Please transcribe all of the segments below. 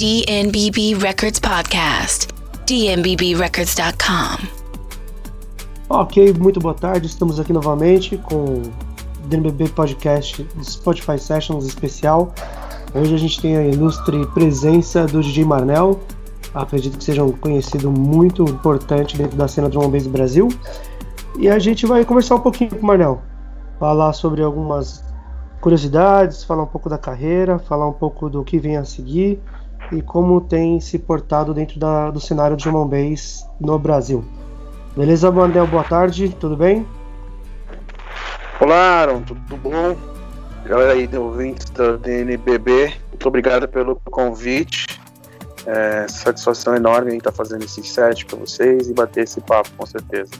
DNBB Records Podcast, dnbbrecords.com. Ok, muito boa tarde, estamos aqui novamente com o DNBB Podcast Spotify Sessions especial. Hoje a gente tem a ilustre presença do DJ Marnell, acredito que seja um conhecido muito importante dentro da cena Drum and Bass Brasil. E a gente vai conversar um pouquinho com o Marnell, falar sobre algumas curiosidades, falar um pouco da carreira, falar um pouco do que vem a seguir e como tem se portado dentro do cenário de drum and bass no Brasil. Beleza, Marnell? Boa tarde, tudo bem? Olá, Aaron, tudo bom? Galera aí, ouvintes da DNBB, muito obrigado pelo convite. É satisfação enorme a gente estar fazendo esse set para vocês e bater esse papo, com certeza.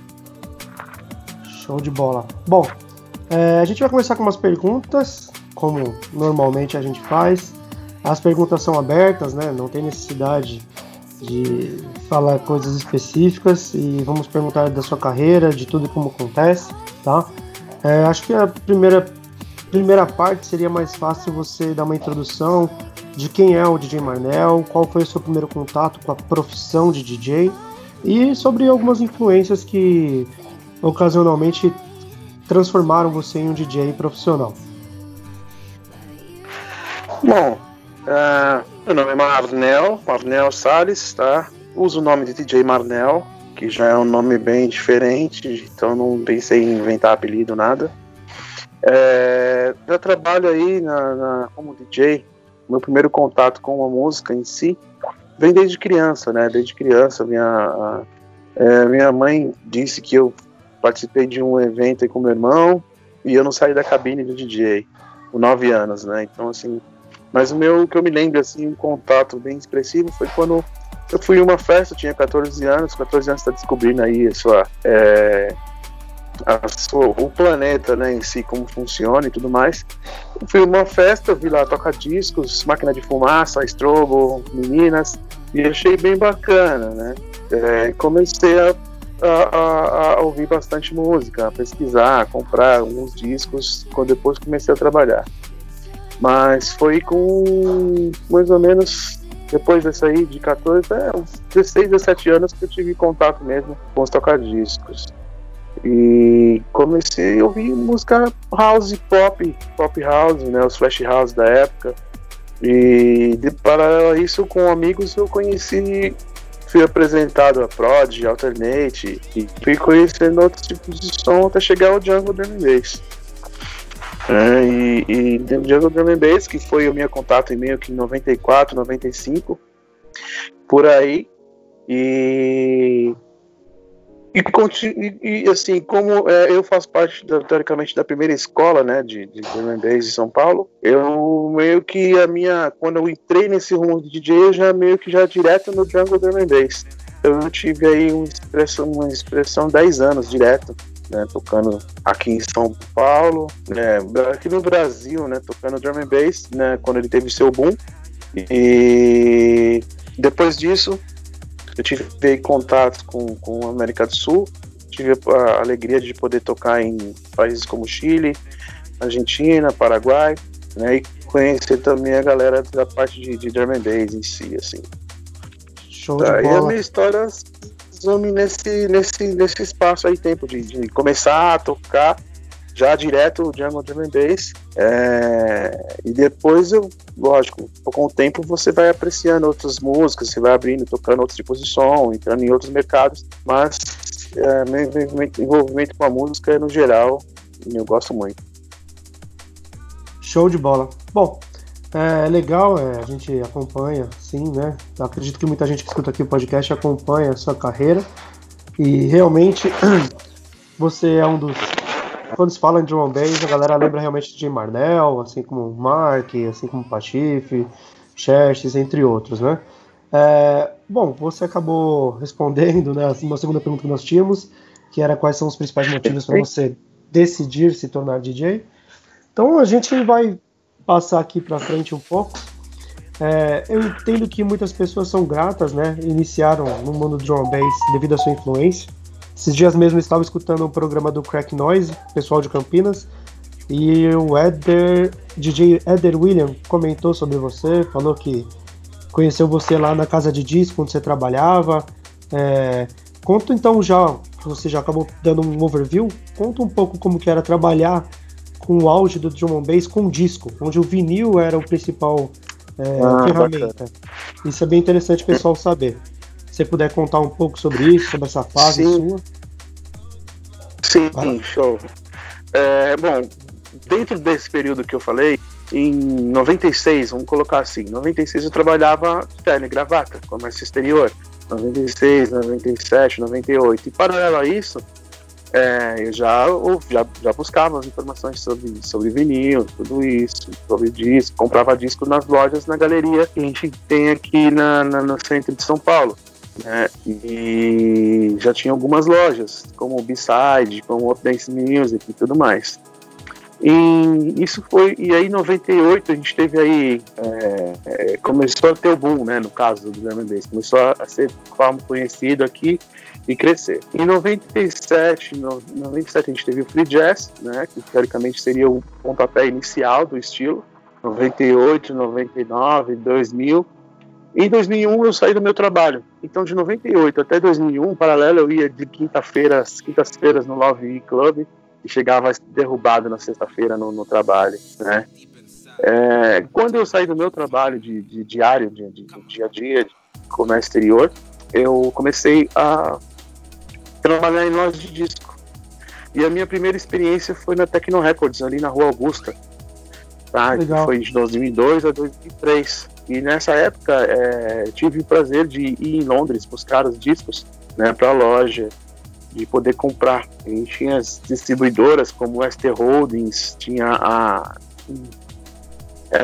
Show de bola. Bom, a gente vai começar com umas perguntas, como normalmente a gente faz. As perguntas são abertas, né? Não tem necessidade de falar coisas específicas e vamos perguntar da sua carreira, de tudo como acontece, tá? Acho que a primeira parte seria mais fácil você dar uma introdução de quem é o DJ Marnell, qual foi o seu primeiro contato com a profissão de DJ e sobre algumas influências que ocasionalmente transformaram você em um DJ profissional. Bom, meu nome é Marnell Salles, tá? Uso o nome de DJ Marnell, que já é um nome bem diferente, então não pensei em inventar apelido, nada. Já trabalho aí como DJ. Meu primeiro contato com a música em si vem desde criança, né? Desde criança, minha mãe disse que eu participei de um evento aí com meu irmão e eu não saí da cabine do DJ com 9 anos, né? Então, assim, mas o que eu me lembro, assim, um contato bem expressivo foi quando eu fui a uma festa, eu tinha 14 anos, tá descobrindo aí o planeta, né, em si, como funciona e tudo mais. Eu fui a uma festa, eu vi lá toca-discos, máquina de fumaça, estrobo, meninas, e achei bem bacana, né? Comecei a ouvir bastante música, a pesquisar, a comprar alguns discos, depois comecei a trabalhar. Mas foi com mais ou menos depois dessa aí, de 14 até uns 16, 17 anos, que eu tive contato mesmo com os tocadiscos. E comecei a ouvir música house, pop house, né, os flash house da época. E de paralelo a isso, com amigos eu conheci, fui apresentado a Prod, Alternate, e fui conhecendo outros tipos de som até chegar ao Django Drum and Bass. E Django Drum and Bass, que foi o meu contato em meio que em 94, 95, por aí. E assim, como eu faço parte, teoricamente, da primeira escola, né, de Drum and Bass de São Paulo, eu meio que quando eu entrei nesse rumo de DJ, eu já meio que já direto no Django Drum and Bass. Eu tive aí uma expressão 10 anos direto, né, tocando aqui em São Paulo, né, aqui no Brasil, né, tocando Drum and Bass, né, quando ele teve seu boom. E depois disso, eu tive contato com a América do Sul, tive a alegria de poder tocar em países como Chile, Argentina, Paraguai, né, e conhecer também a galera da parte de Drum and Bass em si, assim. Show de bola. E a minha história resume nesse espaço aí, tempo de começar a tocar já direto o Django Drum and Bass, e depois lógico, com o tempo você vai apreciando outras músicas, você vai abrindo, tocando outros tipos de som, entrando em outros mercados, mas meu envolvimento com a música no geral, eu gosto muito. Show de bola. Bom, é legal, a gente acompanha, sim, né, eu acredito que muita gente que escuta aqui o podcast acompanha a sua carreira, e realmente você é um dos... Quando se fala em Drum and Bass, a galera lembra realmente de Marnell, assim como Marky, assim como Patife, Xerxes, entre outros, né? Bom, você acabou respondendo, né, uma segunda pergunta que nós tínhamos, que era quais são os principais motivos para você decidir se tornar DJ. Então a gente vai passar aqui para frente um pouco. Eu entendo que muitas pessoas são gratas, né? Iniciaram no mundo do Drum and Bass devido à sua influência. Esses dias mesmo eu estava escutando um programa do Crack Noise, pessoal de Campinas, e o DJ Éder William comentou sobre você, falou que conheceu você lá na casa de disco, onde você trabalhava. Conta então, já você já acabou dando um overview, conta um pouco como que era trabalhar com o auge do Drum and Bass com disco, onde o vinil era o principal ferramenta. Bacana. Isso é bem interessante o pessoal saber. Se você puder contar um pouco sobre isso, sobre essa fase sua. Sim, ah, show. Bom, dentro desse período que eu falei, em 96, vamos colocar assim, em 96 eu trabalhava terno e gravata, comércio exterior, 96, 97, 98, e paralelo a isso, eu já buscava as informações sobre vinil, tudo isso, sobre disco, comprava disco nas lojas, na galeria que a gente tem aqui no centro de São Paulo, né? E já tinha algumas lojas, como o B-Side, como o Updance Music e tudo mais. E aí em 98 a gente teve aí, começou a ter o boom, né, no caso do Drum and Bass, começou a ser conhecido aqui e crescer. Em 97 a gente teve o Free Jazz, né, que teoricamente seria o pontapé inicial do estilo, 98, 99, 2000. Em 2001 eu saí do meu trabalho, então de 98 até 2001, paralelo, eu ia de quintas-feiras no Love Club, e chegava derrubado na sexta-feira no trabalho, né? Quando eu saí do meu trabalho de diário, de dia a dia, de comércio exterior, eu comecei a trabalhar em lojas de disco. E a minha primeira experiência foi na Tecno Records, ali na Rua Augusta, tá? Foi de 2002 a 2003. E nessa época, tive o prazer de ir em Londres buscar os discos, né, para a loja, de poder comprar. A gente tinha as distribuidoras como Esther Holdings, tinha a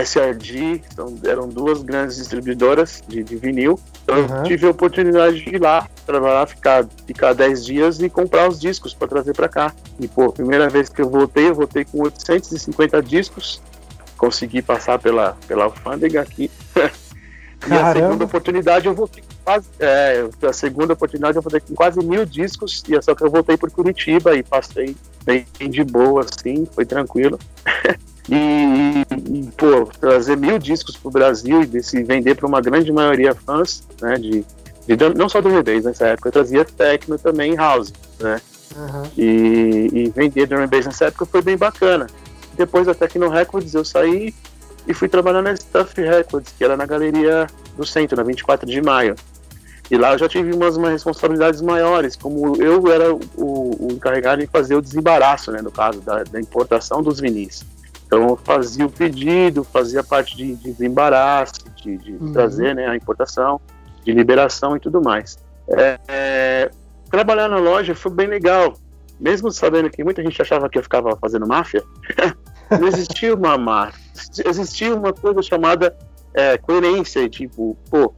SRD, então eram duas grandes distribuidoras de vinil. Então eu tive a oportunidade de ir lá, trabalhar, ficar 10 dias e comprar os discos para trazer para cá. E pô, primeira vez que eu voltei com 850 discos, consegui passar pela alfândega aqui. E a segunda oportunidade eu voltei com quase... Eu voltei com quase 1.000 discos, e só que eu voltei por Curitiba e passei bem de boa, assim, foi tranquilo. e trazer 1.000 discos pro Brasil e se vender para uma grande maioria fãs, né, não só do Drum and Bass, nessa época eu trazia techno também, house, né? E vender Drum and Bass nessa época foi bem bacana. Depois da Tecno Records eu saí e fui trabalhar na Stuff Records, que era na Galeria do Centro, na 24 de maio. E lá eu já tive umas responsabilidades maiores, como eu era o encarregado em fazer o desembaraço, né, no caso, da importação dos vinis. Então eu fazia o pedido, fazia a parte de desembaraço, de trazer, né, a importação, de liberação e tudo mais. Trabalhar na loja foi bem legal, mesmo sabendo que muita gente achava que eu ficava fazendo máfia. Não existia uma marca, existia uma coisa chamada coerência, tipo, pô,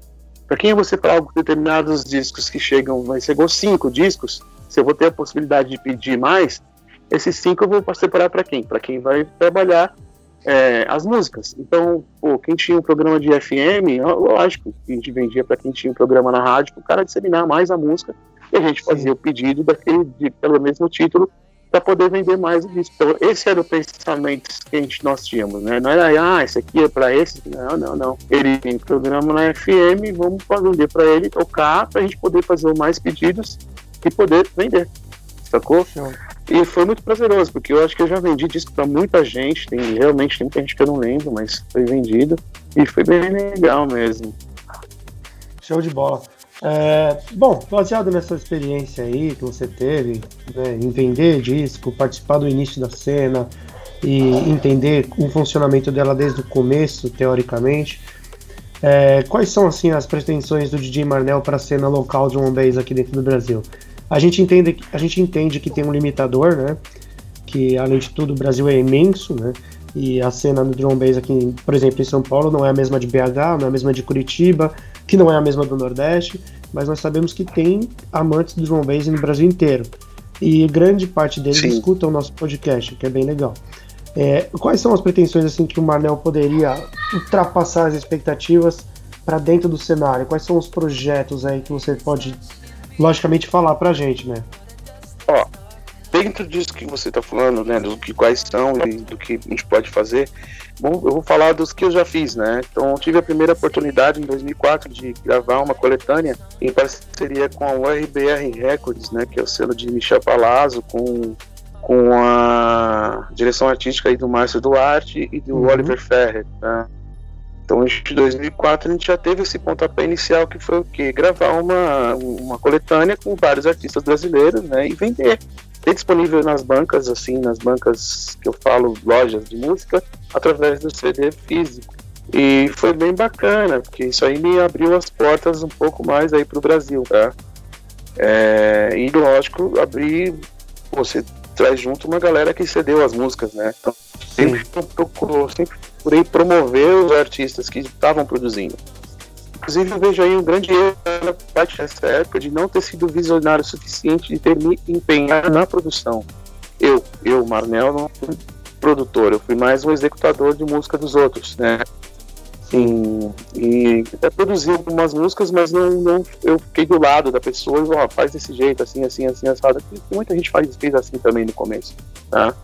pra quem você paga determinados discos que chegam, mas chegou 5 discos, se eu vou ter a possibilidade de pedir mais, esses 5 eu vou separar pra quem? Pra quem vai trabalhar as músicas. Então, pô, quem tinha um programa de FM, lógico, a gente vendia pra quem tinha um programa na rádio, pro cara disseminar mais a música, e a gente fazia o pedido pelo mesmo título, para poder vender mais o disco. Então, esse era o pensamento que nós tínhamos, né? Não era, esse aqui é para esse. Não. Ele tem programa na FM, vamos vender para ele, tocar, para a gente poder fazer mais pedidos e poder vender, sacou? Show. E foi muito prazeroso, porque eu acho que eu já vendi disco para muita gente, realmente tem muita gente que eu não lembro, mas foi vendido, e foi bem legal mesmo. Show de bola. Bom, baseado nessa experiência aí que você teve, né, em vender disco, participar do início da cena e entender o funcionamento dela desde o começo, teoricamente, quais são assim as pretensões do DJ Marnell para a cena local de Drum and Bass aqui dentro do Brasil? A gente entende que tem um limitador, né, que além de tudo o Brasil é imenso, né, e a cena do Drum and Bass aqui, por exemplo, em São Paulo não é a mesma de BH, não é a mesma de Curitiba, que não é a mesma do Nordeste, mas nós sabemos que tem amantes do Drum and Bass no Brasil inteiro. E grande parte deles escuta o nosso podcast, que é bem legal. Quais são as pretensões assim, que o Marnell poderia ultrapassar as expectativas para dentro do cenário? Quais são os projetos aí que você pode, logicamente, falar pra gente, né? Ó, dentro disso que você está falando, né, do que quais são e do que a gente pode fazer, bom, eu vou falar dos que eu já fiz, né? Então, eu tive a primeira oportunidade em 2004 de gravar uma coletânea em parceria com a URBR Records, né, que é o selo de Michel Palazzo, com a direção artística aí do Márcio Duarte e do Oliver Ferrer, né? Então, em 2004, a gente já teve esse pontapé inicial, que foi o quê? Gravar uma coletânea com vários artistas brasileiros, né? E vender. Ter disponível nas bancas, assim, nas bancas que eu falo, lojas de música, através do CD físico. E foi bem bacana, porque isso aí me abriu as portas um pouco mais aí pro Brasil, tá? E, lógico, abrir... Você traz junto uma galera que cedeu as músicas, né? Então, sempre procurei promover os artistas que estavam produzindo. Inclusive, eu vejo aí um grande erro na parte dessa época de não ter sido visionário o suficiente de ter me empenhado na produção. Eu, Marnell, não fui produtor, eu fui mais um executador de música dos outros, né? Sim, e até produzi algumas músicas, mas não, eu fiquei do lado da pessoa e falei, faz desse jeito, assim, assado. Muita gente fez assim também no começo, tá?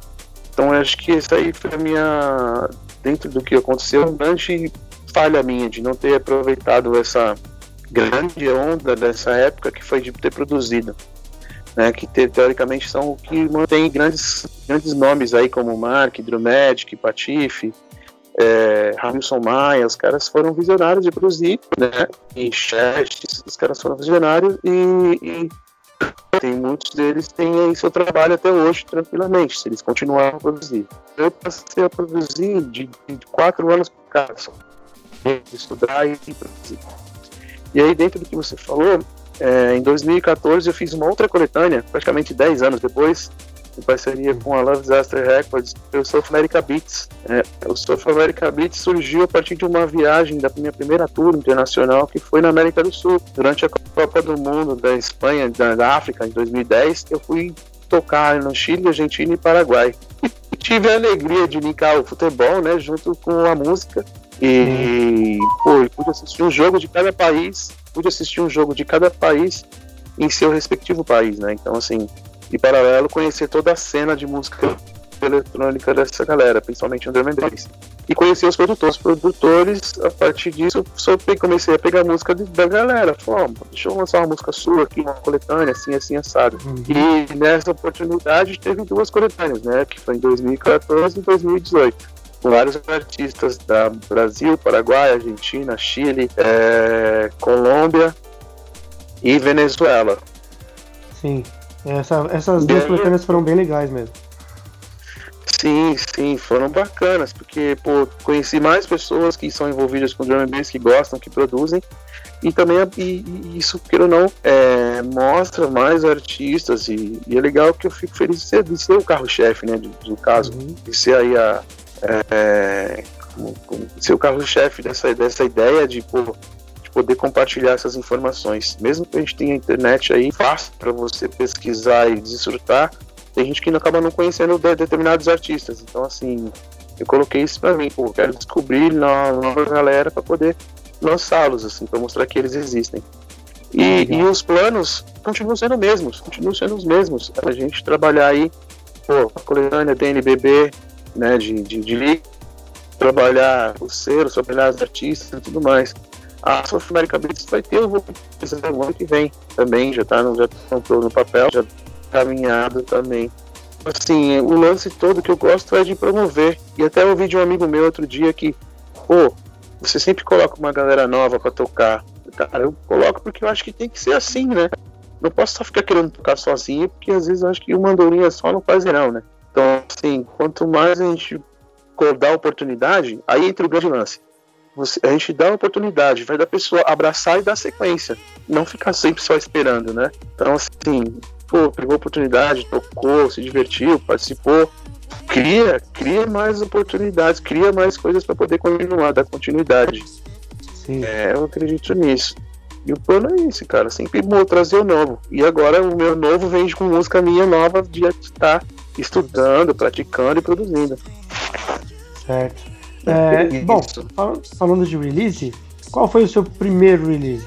Então, eu acho que isso aí foi a minha... Dentro do que aconteceu, grande falha minha de não ter aproveitado essa grande onda dessa época, que foi de ter produzido, né? Que teoricamente são o que mantém grandes nomes aí, como Marky, Drumatic, Patife, Hamilton Maia. Os caras foram visionários de produzir, né? E Xerxes, os caras foram visionários e tem muitos deles têm aí seu trabalho até hoje, tranquilamente, se eles continuarem a produzir. Eu passei a produzir de 4 anos para cá, só estudar e produzir. E aí, dentro do que você falou, em 2014 eu fiz uma outra coletânea, praticamente 10 anos depois, em parceria com a Love Disaster Records, o South America Beats. O South America Beats surgiu a partir de uma viagem da minha primeira tour internacional, que foi na América do Sul. Durante a Copa do Mundo da Espanha, da África, em 2010, eu fui tocar no Chile, Argentina e Paraguai. E tive a alegria de linkar o futebol, né, junto com a música. E pude assistir um jogo de cada país, em seu respectivo país, né? Então, assim... E, paralelo, conhecer toda a cena de música eletrônica dessa galera, principalmente o Drum and Bass. E conhecer os produtores. A partir disso, comecei a pegar música da galera. Falei, deixa eu lançar uma música sua aqui, uma coletânea, assim, assado. E nessa oportunidade teve 2 coletâneas, né? Que foi em 2014 e 2018. Com vários artistas da Brasil, Paraguai, Argentina, Chile, Colômbia e Venezuela. Sim. Essas 2 coletâneas foram bem legais mesmo. Sim, foram bacanas, porque conheci mais pessoas que são envolvidas com drum and bass, que gostam, que produzem, e também isso, queira ou não, mostra mais artistas, e é legal que eu fico feliz de ser o carro-chefe, né, do caso, de ser aí ser o carro-chefe dessa ideia de, poder compartilhar essas informações. Mesmo que a gente tenha internet aí fácil para você pesquisar e desfrutar, tem gente que acaba não conhecendo determinados artistas. Então, assim, eu coloquei isso para mim, eu quero descobrir nova galera para poder lançá-los, assim, para mostrar que eles existem. E os planos continuam sendo os mesmos. A gente trabalhar aí, a coletânea DNBB, né, de liga, trabalhar os selos, trabalhar os artistas e tudo mais. A South America Beats vai ter, eu vou precisar no ano que vem também, já tá no papel, já caminhado também. Assim, o lance todo que eu gosto é de promover. E até ouvi de um amigo meu outro dia que, você sempre coloca uma galera nova pra tocar. Cara, eu coloco porque eu acho que tem que ser assim, né? Não posso só ficar querendo tocar sozinho, porque às vezes eu acho que uma andorinha só não faz verão, né? Então, assim, quanto mais a gente dá oportunidade, aí entra o grande lance. A gente dá a oportunidade, vai da pessoa abraçar e dar sequência, não ficar sempre só esperando, né? Então, assim, pegou a oportunidade, tocou, se divertiu, participou, cria mais oportunidades, cria mais coisas para poder continuar, dar continuidade. Sim. Eu acredito nisso. E o plano é esse, cara, sempre vou trazer o novo. E agora o meu novo vem com música minha nova de estar estudando, praticando e produzindo. Certo. Bom, falando de release, qual foi o seu primeiro release?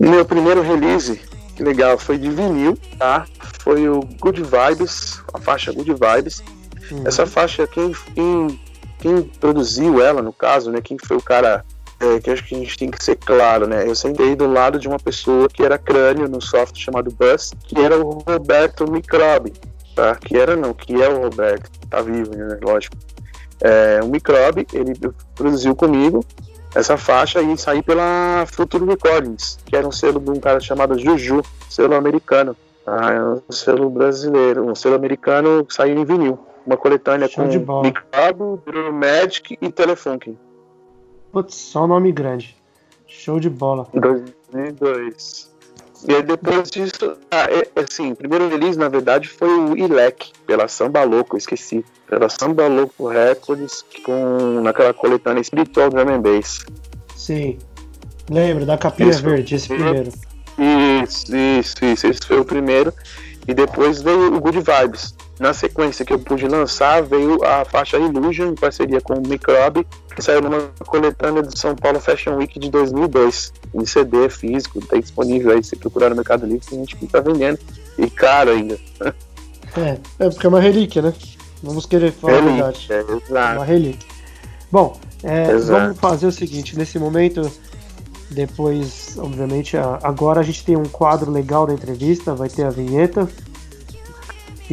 Meu primeiro release legal foi de vinil, tá? Foi o Good Vibes, a faixa Good Vibes. Essa faixa, quem produziu ela, no caso, né? Quem foi o cara, que acho que a gente tem que ser claro, né? Eu sentei do lado de uma pessoa que era crânio no software chamado Buzz, que era o Roberto Microbi, tá? Que era não, que é o Roberto, tá vivo, né? Lógico. O Microbi, ele produziu comigo essa faixa e saí pela Futuro Recordings, que era um selo de um cara chamado Juju, selo americano, tá? É um selo brasileiro, um selo americano que saiu em vinil. Uma coletânea com Microbi, Bruno Magic e Telefunken. Putz, só um nome grande. Show de bola. 2002. E aí depois disso, assim, o primeiro release, na verdade, foi o ILEC, pela Samba Louco, esqueci. Pela Samba Louco Records, naquela coletânea Spiritual Drum and Bass. Sim. Lembro, da Capinha Verde, esse primeiro. Isso. Esse foi o primeiro. E depois veio o Good Vibes. Na sequência que eu pude lançar, veio a faixa Illusion, em parceria com o Microbi, que saiu numa coletânea do São Paulo Fashion Week de 2002. Em CD físico, tá disponível aí, se procurar no Mercado Livre, tem gente que tá vendendo. E caro ainda. É porque é uma relíquia, né? Vamos querer falar a verdade. Exato. Uma relíquia. Bom, vamos fazer o seguinte, nesse momento, depois, obviamente, agora a gente tem um quadro legal da entrevista, vai ter a vinheta.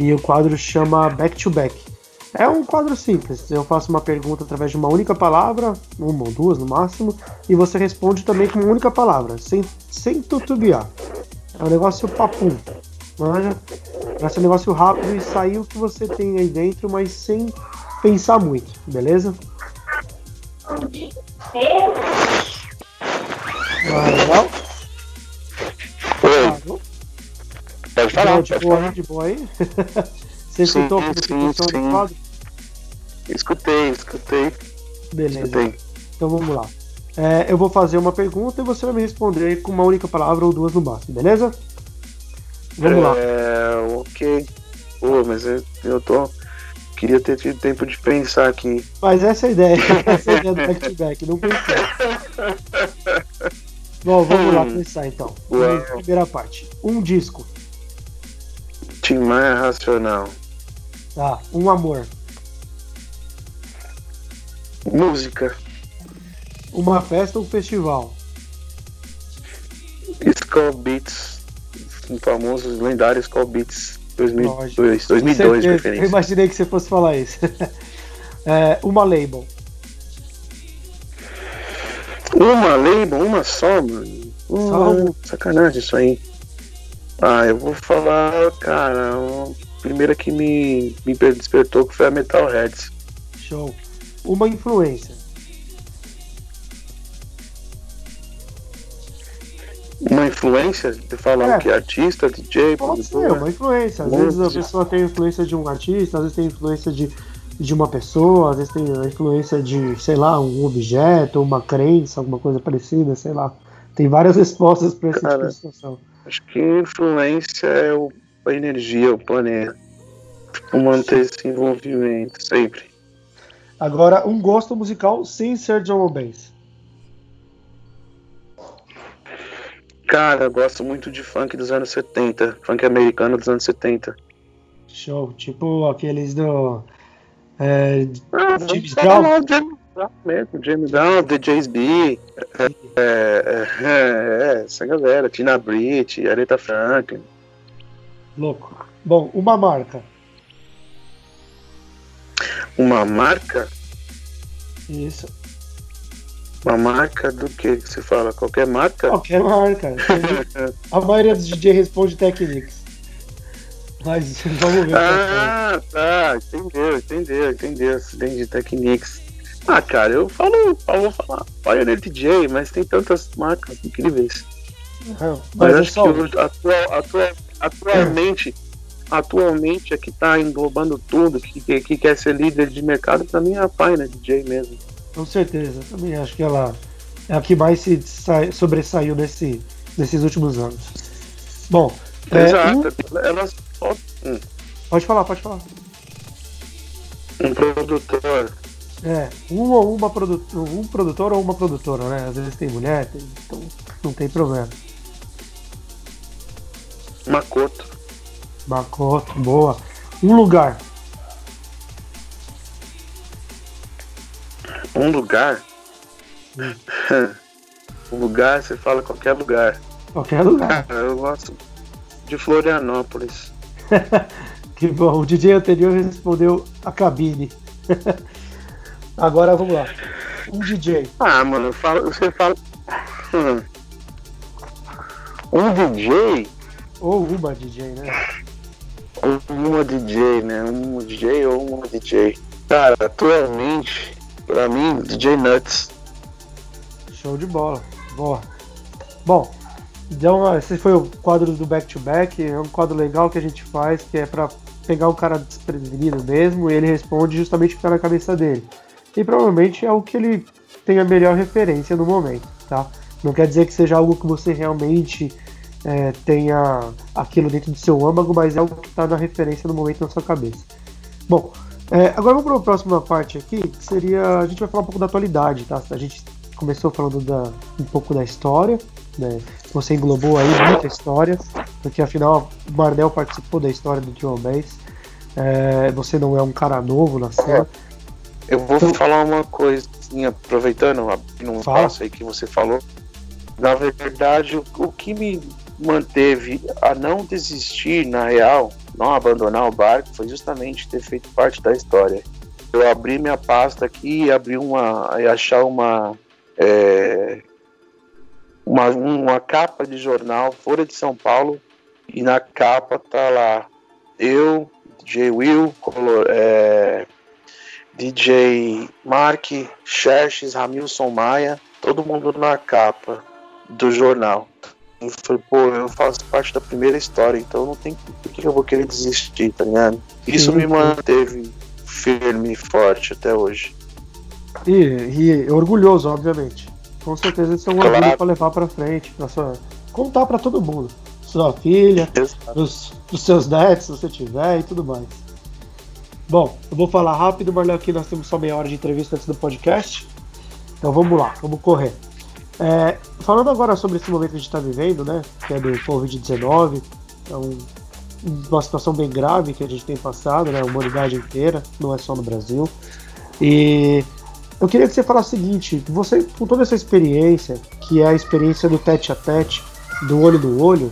E o quadro chama Back to Back. É um quadro simples, eu faço uma pergunta através de uma única palavra, uma ou duas no máximo, e você responde também com uma única palavra, sem tutubiar. É um negócio papum, manja? Vai ser um negócio rápido e sair o que você tem aí dentro, mas sem pensar muito, beleza? Legal? Oi. Pode falar, de boa aí? Você escutou a descrição do quadro? Escutei. Beleza. Então vamos lá. Eu vou fazer uma pergunta e você vai me responder com uma única palavra ou duas no máximo, beleza? Vamos lá. Ok. Pô, mas eu tô... Queria ter tido tempo de pensar aqui. Mas essa é a ideia. Essa é a ideia do back-to-back, não pensei. Bom, vamos lá pensar então. Primeira parte. Um disco. Tim Maia Racional. Tá, um amor. Música. Uma festa ou festival? Skull Beats. Um famoso, lendário Skull Beats 2002, de preferência. Eu imaginei que você fosse falar isso. Uma label. Uma label? Uma só, mano? Sacanagem isso aí. Eu vou falar, cara, a primeira que me despertou que foi a Metalheads. Show. Uma influência. Uma influência? Você fala que artista, DJ, produtor? Pode ser, uma influência. Às vezes a pessoa tem influência de um artista, às vezes tem influência de uma pessoa, às vezes tem influência de, sei lá, um objeto, uma crença, alguma coisa parecida, sei lá. Tem várias respostas para esse tipo de situação. Acho que influência é a energia, o planeta. Manter esse envolvimento sempre. Agora, um gosto musical sem ser drum and bass. Cara, eu gosto muito de funk dos anos 70. Funk americano dos anos 70. Show. Tipo aqueles do... James Brown. Mesmo, James Down, DJs B, essa galera, Tina Brit, Aretha Franklin. Louco. Bom, uma marca. Uma marca? Isso. Uma marca do que você fala? Qualquer marca? Qualquer marca. A maioria dos DJ responde Technics. Mas vamos ver. Tá, entendeu. De Technics. Cara, eu vou falar Pioneer DJ, mas tem tantas marcas incríveis. Mas acho que atualmente a que tá englobando tudo, que quer ser líder de mercado, pra mim é a Pioneer DJ mesmo. Com certeza, eu também acho que ela é a que mais se sobressaiu nesses últimos anos. Bom, exato, elas... Pode falar. Um produtor... um produtor ou uma produtora, né? Às vezes tem mulher, então não tem problema. Makoto. Makoto, boa. Um lugar? Um lugar, você fala qualquer lugar. Qualquer lugar. Cara, eu gosto de Florianópolis. Que bom, o DJ anterior respondeu a cabine. Agora vamos lá. Um DJ. Ah, mano, você fala. Um DJ? Ou uma DJ, né? Um DJ ou uma DJ. Cara, atualmente, pra mim, DJ Nuts. Show de bola. Boa. Bom, então esse foi o quadro do Back to Back. É um quadro legal que a gente faz, que é pra pegar um cara desprevenido mesmo, e ele responde justamente o que tá na cabeça dele. E provavelmente é o que ele tem a melhor referência no momento, tá? Não quer dizer que seja algo que você realmente tenha aquilo dentro do seu âmago, mas é algo que está na referência no momento na sua cabeça. Bom, agora vamos para a próxima parte aqui, que seria... A gente vai falar um pouco da atualidade, tá? A gente começou falando um pouco da história, né? Você englobou aí muita história, porque afinal o Marnell participou da história do Drum and Bass. Você não é um cara novo na cena. Eu vou falar uma coisinha, aproveitando um passo aí que você falou. Na verdade, o que me manteve a não desistir, na real, não abandonar o barco, foi justamente ter feito parte da história. Eu abri minha pasta aqui e achei uma capa de jornal fora de São Paulo, e na capa tá lá eu, DJ Will, DJ Marky, Xerxes, Ramilson Maia, todo mundo na capa do jornal. E falei, pô, eu faço parte da primeira história, então não tem por que eu vou querer desistir, tá ligado? Isso me manteve firme e forte até hoje. E orgulhoso, obviamente. Com certeza isso é um orgulho pra levar pra frente, contar pra todo mundo. Sua filha, os seus netos, se você tiver, e tudo mais. Bom, eu vou falar rápido, Marnell, que nós temos só meia hora de entrevista antes do podcast. Então vamos lá, vamos correr. Falando agora sobre esse momento que a gente está vivendo, né? Que é do Covid-19, é uma situação bem grave que a gente tem passado, né? A humanidade inteira, não é só no Brasil. E eu queria que você falasse o seguinte, você, com toda essa experiência, que é a experiência do tete-a-tete, do olho no olho,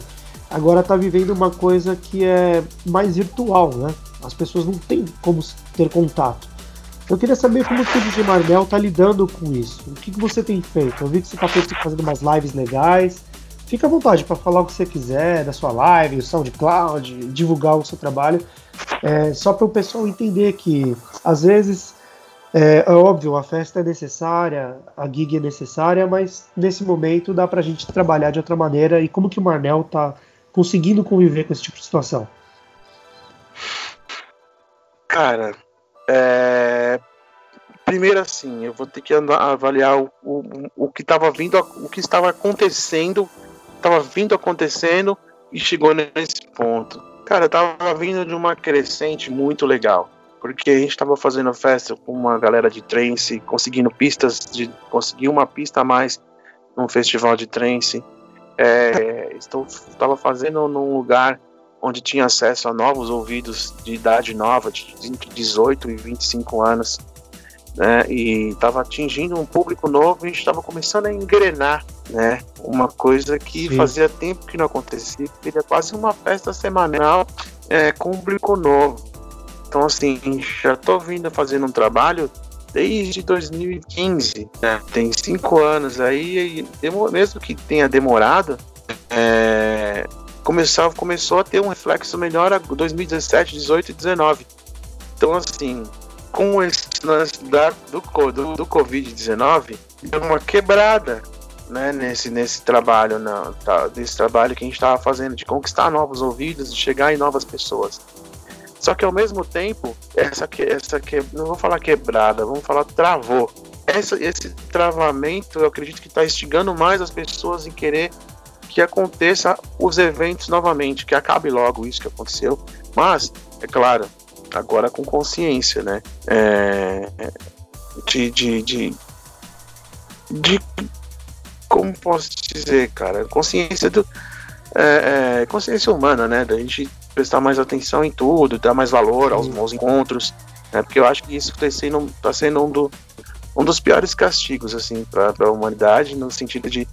agora está vivendo uma coisa que é mais virtual, né? As pessoas não têm como ter contato. Eu queria saber como o DJ Marnell está lidando com isso. O que você tem feito? Eu vi que você está fazendo umas lives legais. Fica à vontade para falar o que você quiser da sua live, o SoundCloud, divulgar o seu trabalho. Só para o pessoal entender que, às vezes, é óbvio, a festa é necessária, a gig é necessária, mas nesse momento dá para a gente trabalhar de outra maneira. E como que o Marnell está conseguindo conviver com esse tipo de situação? Cara, primeiro assim, eu vou ter que avaliar o que estava vindo, o que estava vindo acontecendo e chegou nesse ponto. Cara, estava vindo de uma crescente muito legal, porque a gente estava fazendo festa com uma galera de trance, conseguindo uma pista a mais num festival de trance. Estava fazendo num lugar onde tinha acesso a novos ouvidos de idade nova, de 18 e 25 anos, né? E estava atingindo um público novo, e a gente estava começando a engrenar, né? Uma coisa que fazia tempo que não acontecia, era quase uma festa semanal com um público novo. Então assim, já estou vindo fazendo um trabalho desde 2015, né? Tem 5 anos aí, e mesmo que tenha demorado, começou a ter um reflexo melhor em 2017, 18 e 19. Então assim, com esse lance do Covid-19, deu uma quebrada, né, nesse trabalho, desse trabalho que a gente estava fazendo, de conquistar novos ouvidos, de chegar em novas pessoas. Só que ao mesmo tempo, não vou falar quebrada, vamos falar travou. Esse travamento, eu acredito que está instigando mais as pessoas em querer que aconteça os eventos novamente, que acabe logo isso que aconteceu, mas, é claro, agora com consciência, né, como posso dizer, cara, consciência consciência humana, né? Da gente prestar mais atenção em tudo, dar mais valor aos bons encontros, né? Porque eu acho que isso está sendo um dos piores castigos, assim, para a humanidade, no sentido de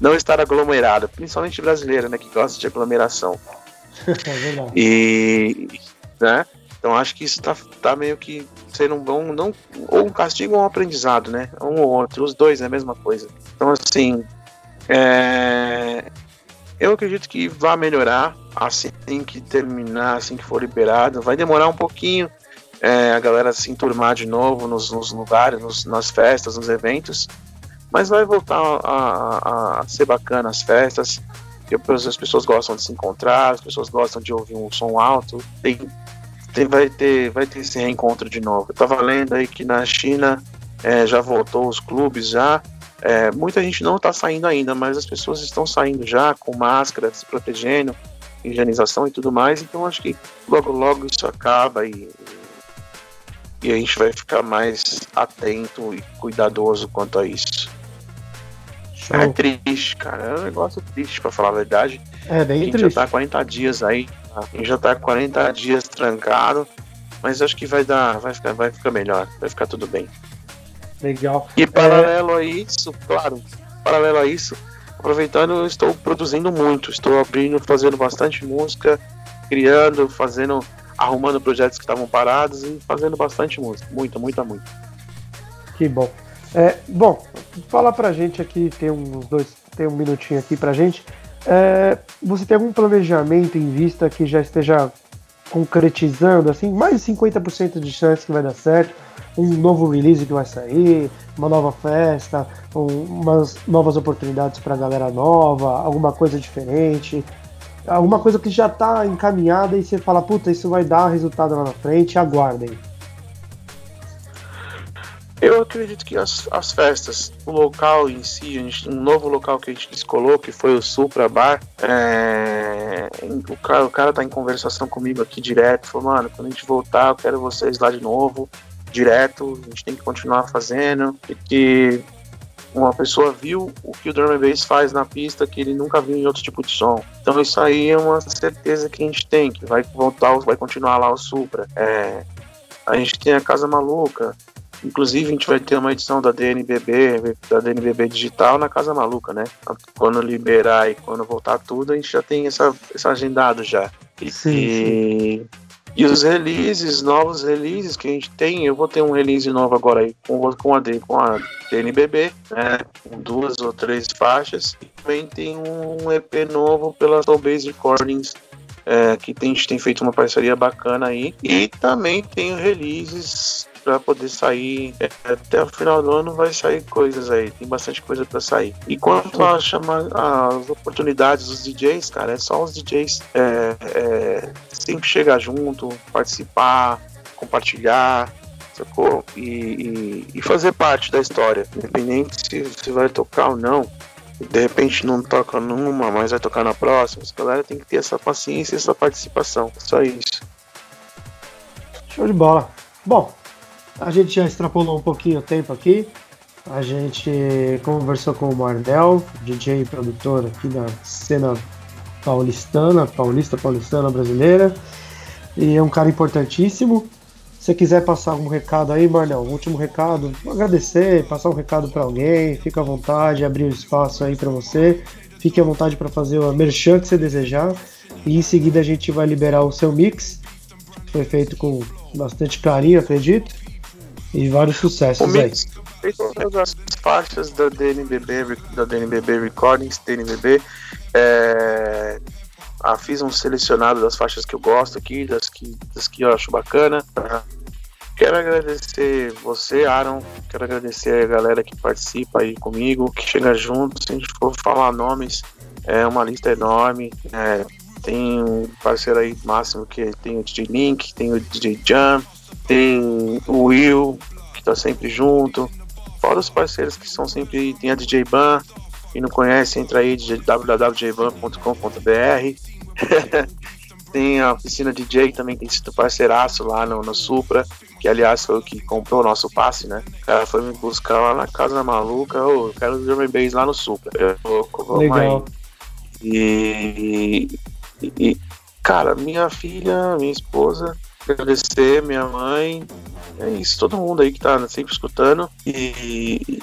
não estar aglomerada, principalmente brasileira, né? Que gosta de aglomeração. É verdade. E, né? Então acho que isso tá meio que sendo um bom, não, ou um castigo ou um aprendizado, né? Um ou outro, os dois é a mesma coisa. Então assim, eu acredito que vai melhorar assim que terminar, assim que for liberado. Vai demorar um pouquinho a galera se enturmar de novo nos lugares, nas festas, nos eventos, mas vai voltar a ser bacana as festas. As pessoas gostam de se encontrar, as pessoas gostam de ouvir um som alto. Vai ter esse reencontro de novo. Eu tava lendo aí que na China já voltou os clubes já. Muita gente não tá saindo ainda, mas as pessoas estão saindo já com máscara, se protegendo, higienização e tudo mais. Então acho que logo logo isso acaba e a gente vai ficar mais atento e cuidadoso quanto a isso. É triste, cara, é um negócio triste, pra falar a verdade. É bem triste. A gente já tá 40 dias aí, a gente já tá 40 dias trancado, mas acho que vai ficar melhor, vai ficar tudo bem. Legal. E paralelo a isso, claro, aproveitando, eu estou produzindo muito, estou abrindo, fazendo bastante música, criando, arrumando projetos que estavam parados e fazendo bastante música, muita. Que bom. Bom, fala pra gente aqui, tem um minutinho aqui pra gente. Você tem algum planejamento em vista que já esteja concretizando, assim, mais de 50% de chance que vai dar certo? Um novo release que vai sair, uma nova festa, umas novas oportunidades pra galera nova, alguma coisa diferente, alguma coisa que já tá encaminhada e você fala, puta, isso vai dar resultado lá na frente, aguardem. Eu acredito que as festas, o local em si, um novo local que a gente descolou, que foi o Supra Bar, o cara tá em conversação comigo aqui direto, falou, mano, quando a gente voltar eu quero vocês lá de novo, direto, a gente tem que continuar fazendo, porque uma pessoa viu o que o Drum and Bass faz na pista que ele nunca viu em outro tipo de som. Então isso aí é uma certeza que a gente tem, que vai voltar, vai continuar lá o Supra. A gente tem a Casa Maluca. Inclusive, a gente vai ter uma edição da DNBB digital na Casa Maluca, né? Quando liberar e quando voltar tudo, a gente já tem essa agendado já. Sim. E os releases, novos releases que a gente tem, eu vou ter um release novo agora aí com a DNBB, né? Com 2 ou 3 faixas. E também tem um EP novo pela Soul Bass Recordings, que a gente tem feito uma parceria bacana aí. E também tem releases para poder sair, até o final do ano vai sair coisas aí, tem bastante coisa para sair. E quanto a chamar as oportunidades dos DJs, cara, é só os DJs sempre chegar junto, participar, compartilhar, sacou? E fazer parte da história, independente se você vai tocar ou não. De repente não toca numa, mas vai tocar na próxima. As galera tem que ter essa paciência e essa participação, só isso. Show de bola. Bom, a gente já extrapolou um pouquinho o tempo aqui. A gente conversou com o Marnell, DJ e produtor aqui da cena paulistana brasileira. E é um cara importantíssimo. Se você quiser passar algum recado aí, Marnell, último recado, agradecer, passar um recado para alguém, fica à vontade, abrir o espaço aí para você. Fique à vontade para fazer o merchan que você desejar. E em seguida a gente vai liberar o seu mix, que foi feito com bastante carinho, acredito. E vários sucessos mix, aí. As faixas da DNBB Recordings, DNBB. Fiz um selecionado das faixas que eu gosto aqui, das que eu acho bacana. Quero agradecer você, Aaron. Quero agradecer a galera que participa aí comigo, que chega junto. Se a gente for falar nomes, é uma lista enorme. Tem um parceiro aí máximo que tem o DJ Link, tem o DJ Jam, tem o Will, que tá sempre junto, fora os parceiros que são sempre, tem a DJ Ban, quem não conhece, entra aí, www.djban.com.br. Tem a oficina DJ também, tem sido parceiraço lá no Supra, que aliás foi o que comprou o nosso passe, né? O cara foi me buscar lá na Casa Maluca, eu quero o Drum and Bass lá no Supra. Eu vou, legal. E cara, minha filha, minha esposa, agradecer, minha mãe, é isso, todo mundo aí que tá sempre escutando. E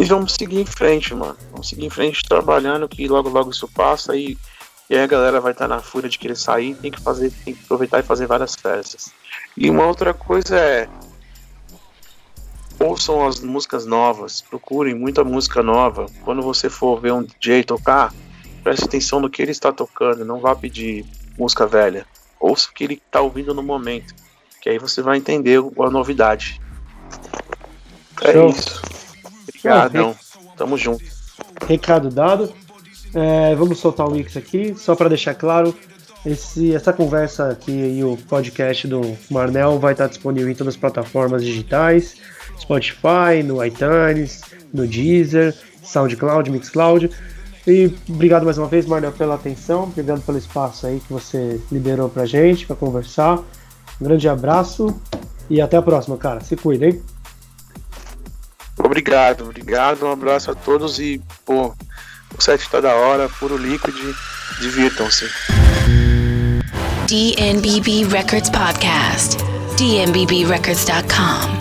vamos seguir em frente, mano. Vamos seguir em frente trabalhando, que logo, logo isso passa e aí a galera vai estar na fúria de querer sair, tem que fazer, tem que aproveitar e fazer várias festas. E uma outra coisa é, ouçam as músicas novas, procurem muita música nova. Quando você for ver um DJ tocar, preste atenção no que ele está tocando, não vá pedir música velha. Ouça o que ele está ouvindo no momento, que aí você vai entender a novidade. É show. Isso. Obrigadão. Tamo junto. Recado dado. Vamos soltar o Wix aqui, só para deixar claro. Essa conversa aqui e o podcast do Marnell vai estar disponível em todas as plataformas digitais, Spotify, no iTunes, no Deezer, SoundCloud, Mixcloud. E obrigado mais uma vez, Marnell, pela atenção, obrigado pelo espaço aí que você liberou pra gente, pra conversar. Um grande abraço e até a próxima, cara. Se cuida, hein? Obrigado, um abraço a todos e, pô, o set tá da hora, puro líquido, divirtam-se. DNBB Records Podcast, dnbbrecords.com.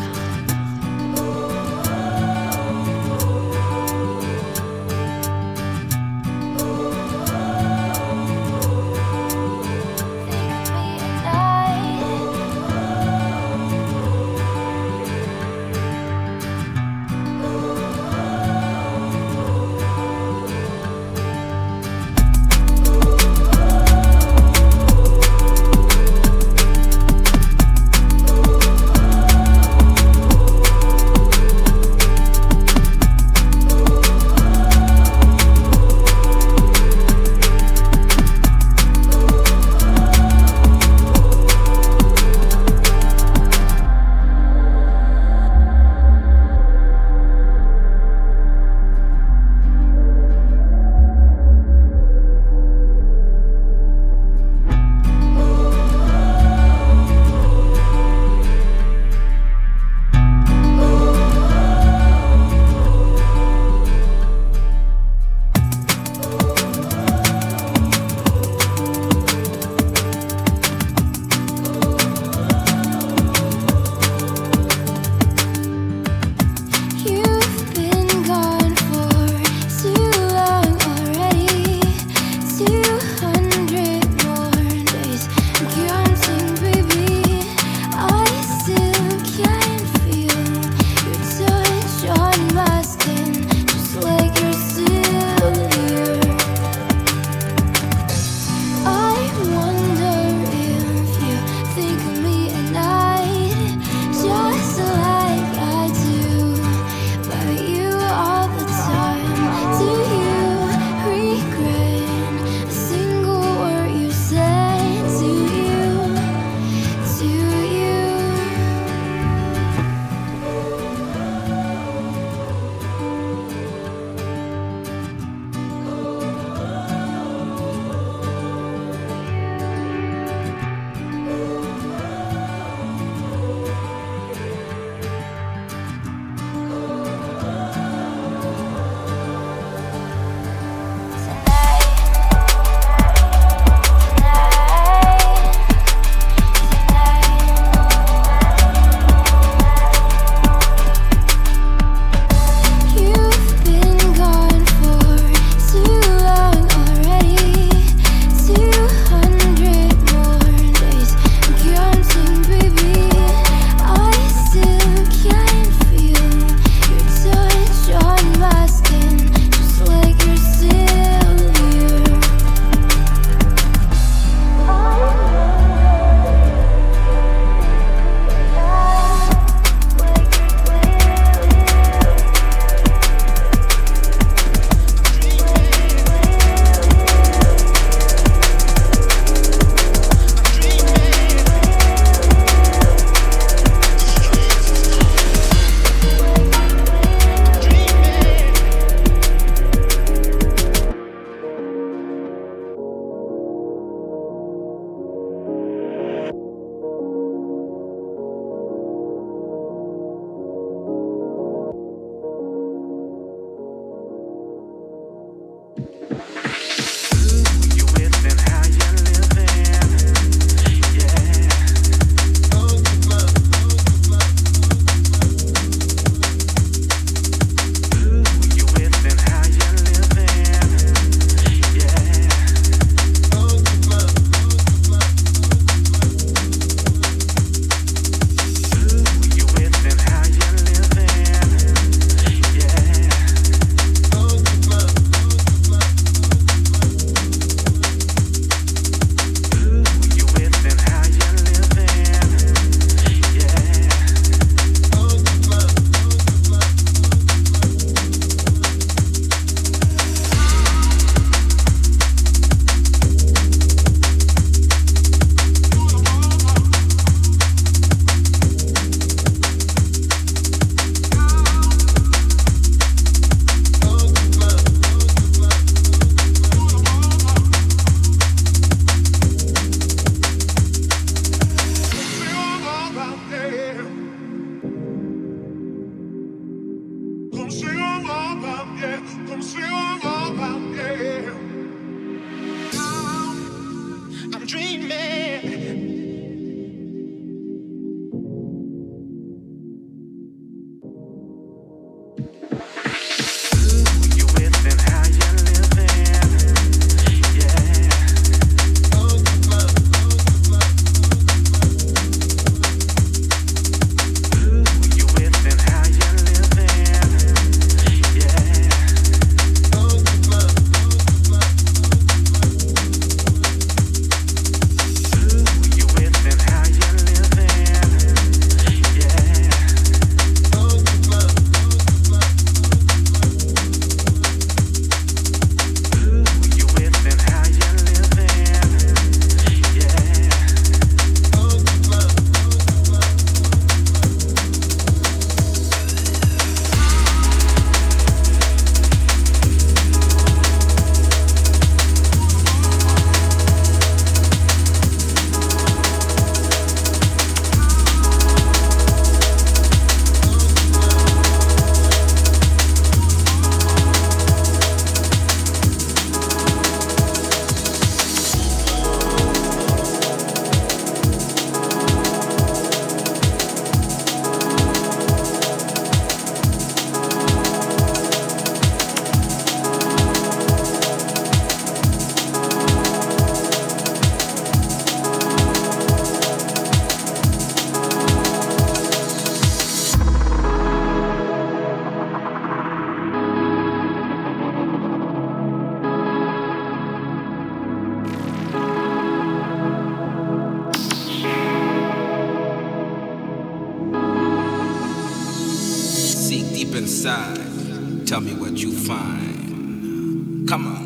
inside, tell me what you find. Come on.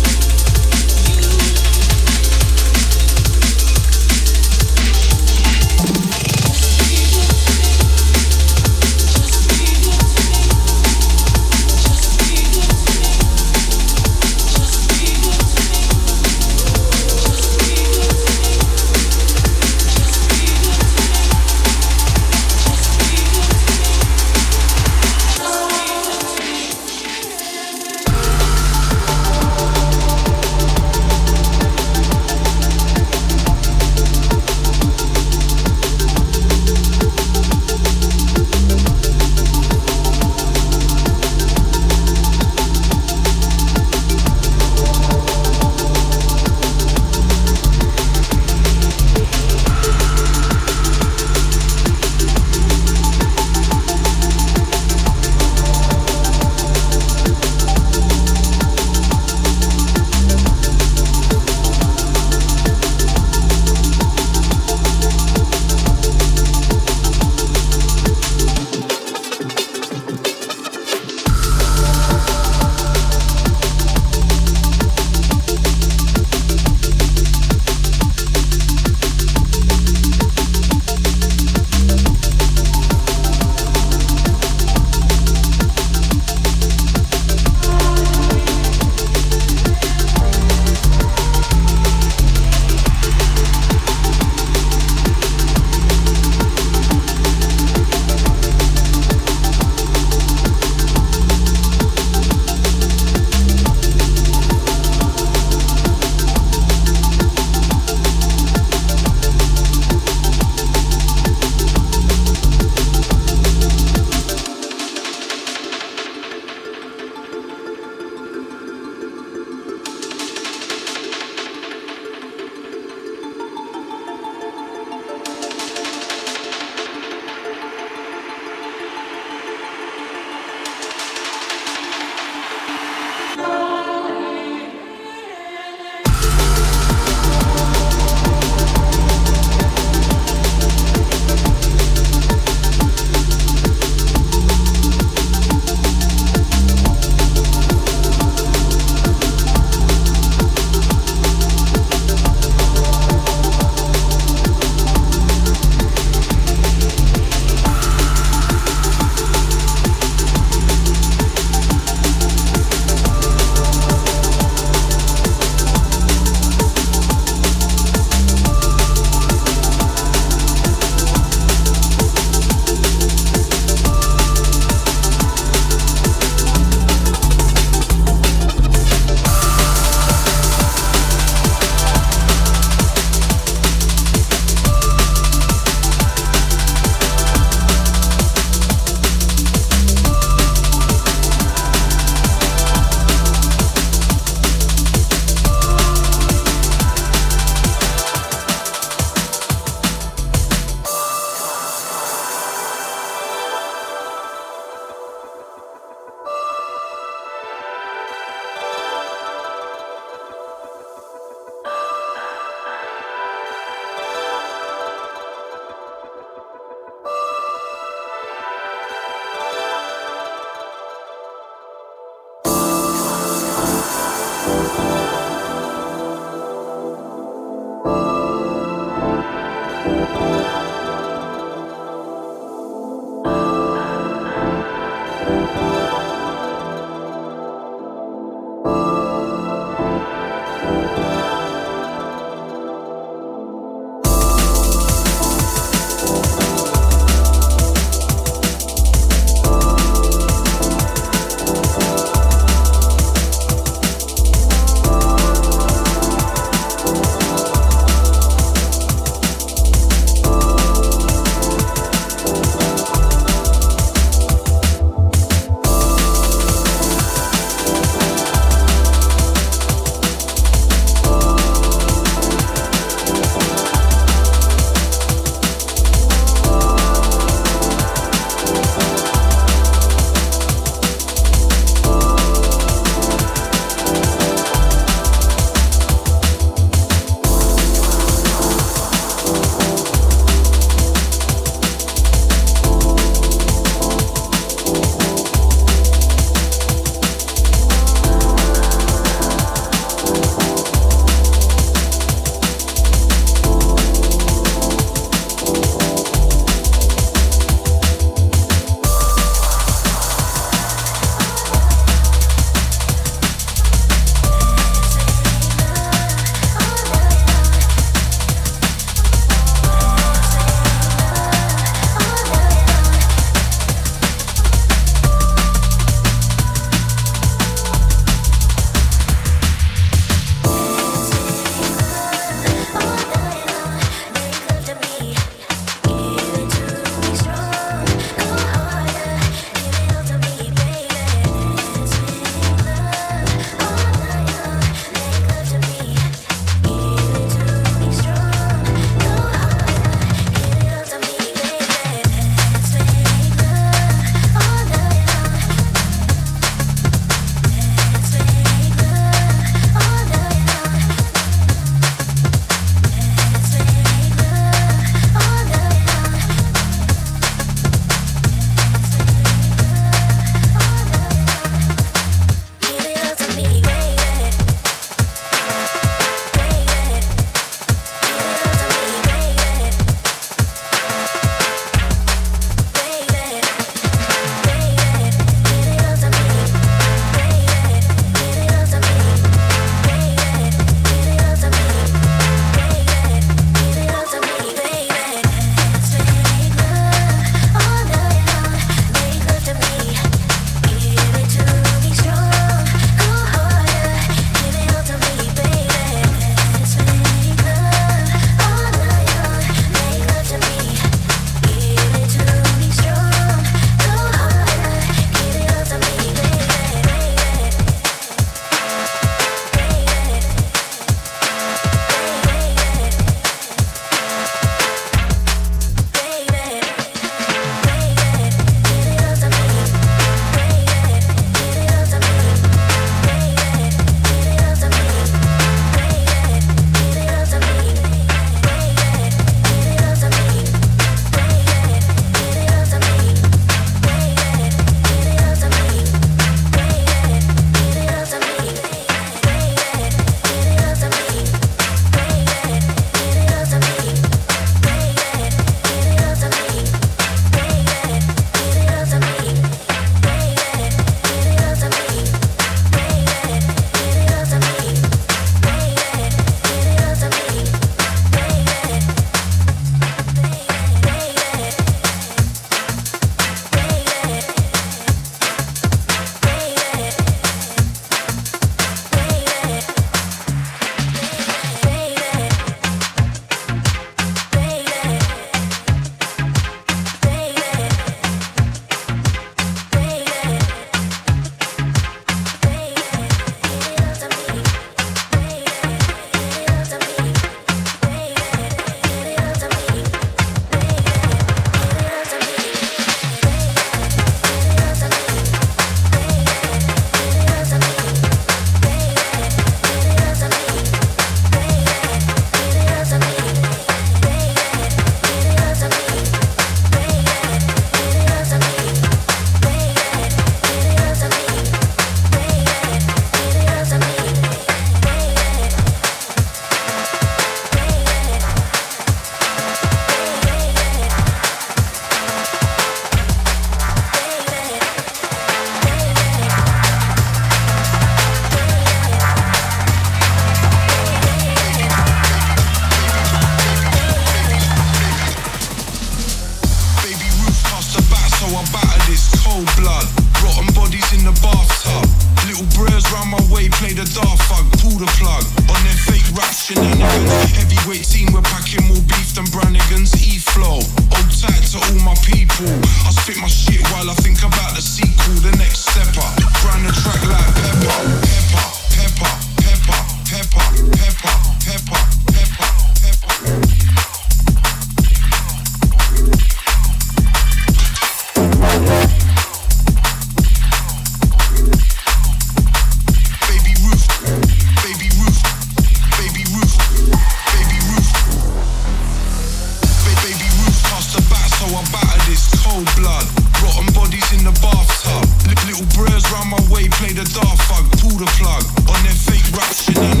the daft thug, pull the plug on their fake rap shenanigans.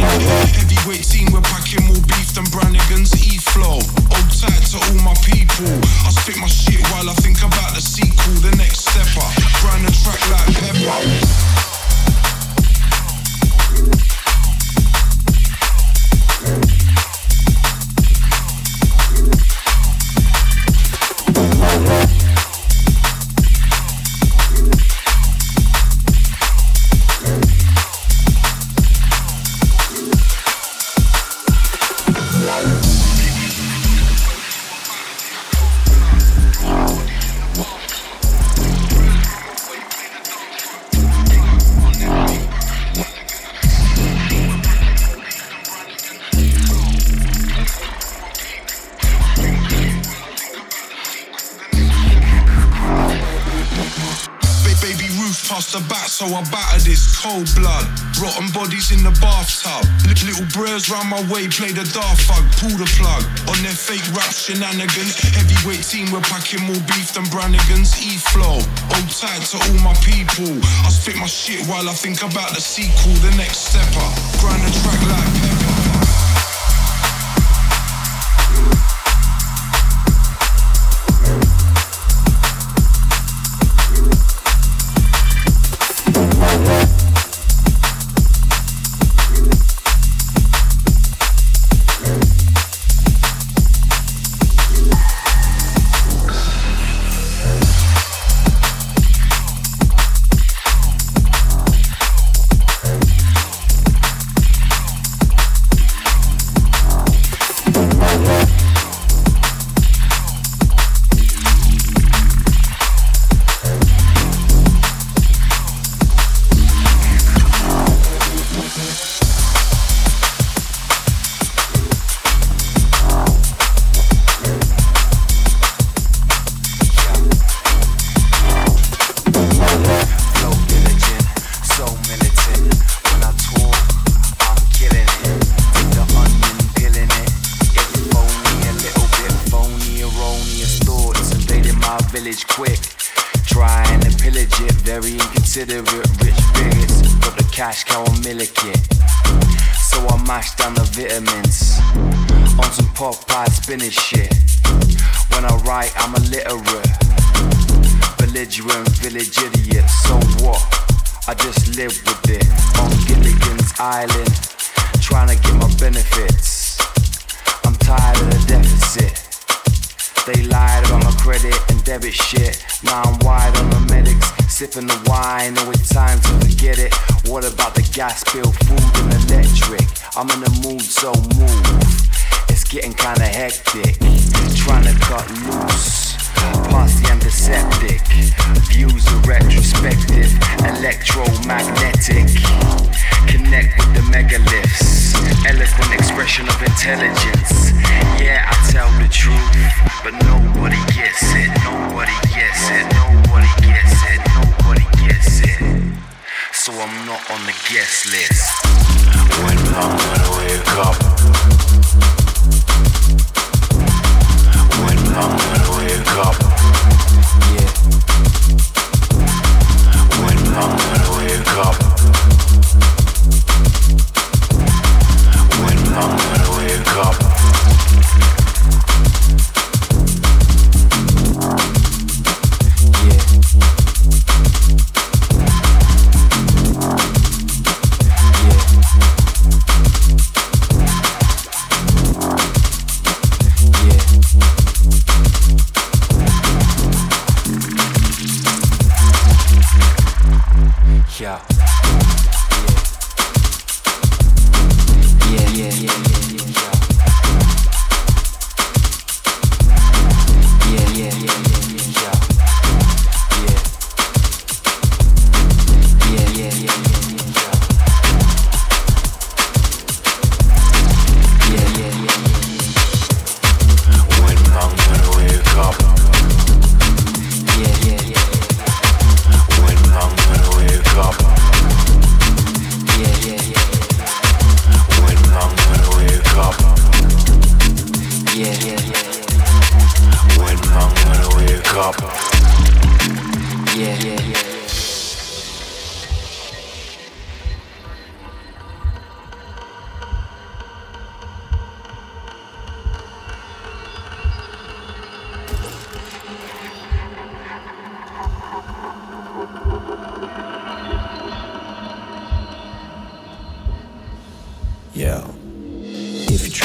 Heavyweight team, we're packing more beef than Brannigan's E-Flow. Old tight to all my people. I spit my shit while I think about the sequel, the next step up. Grind the track like pepper. So I batter this cold blood, rotten bodies in the bathtub. Little bros round my way, play the daft thug, pull the plug on their fake rap shenanigans. Heavyweight team, we're packing more beef than Brannigan's E-Flow. Old tight to all my people. I spit my shit while I think about the sequel, the next step up. Grind the track like pepper.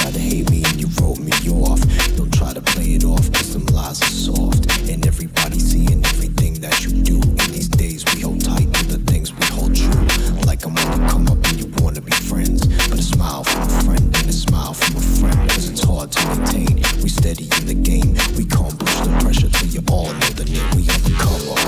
Try to hate me and you wrote me off. Don't try to play it off, cause them lies are soft. And everybody seeing everything that you do. And these days we hold tight to the things we hold true. Like I'm gonna come up and you wanna be friends, but a smile from a friend and a smile from a friend, cause it's hard to maintain. We steady in the game, we can't push the pressure till you all know the name we overcome.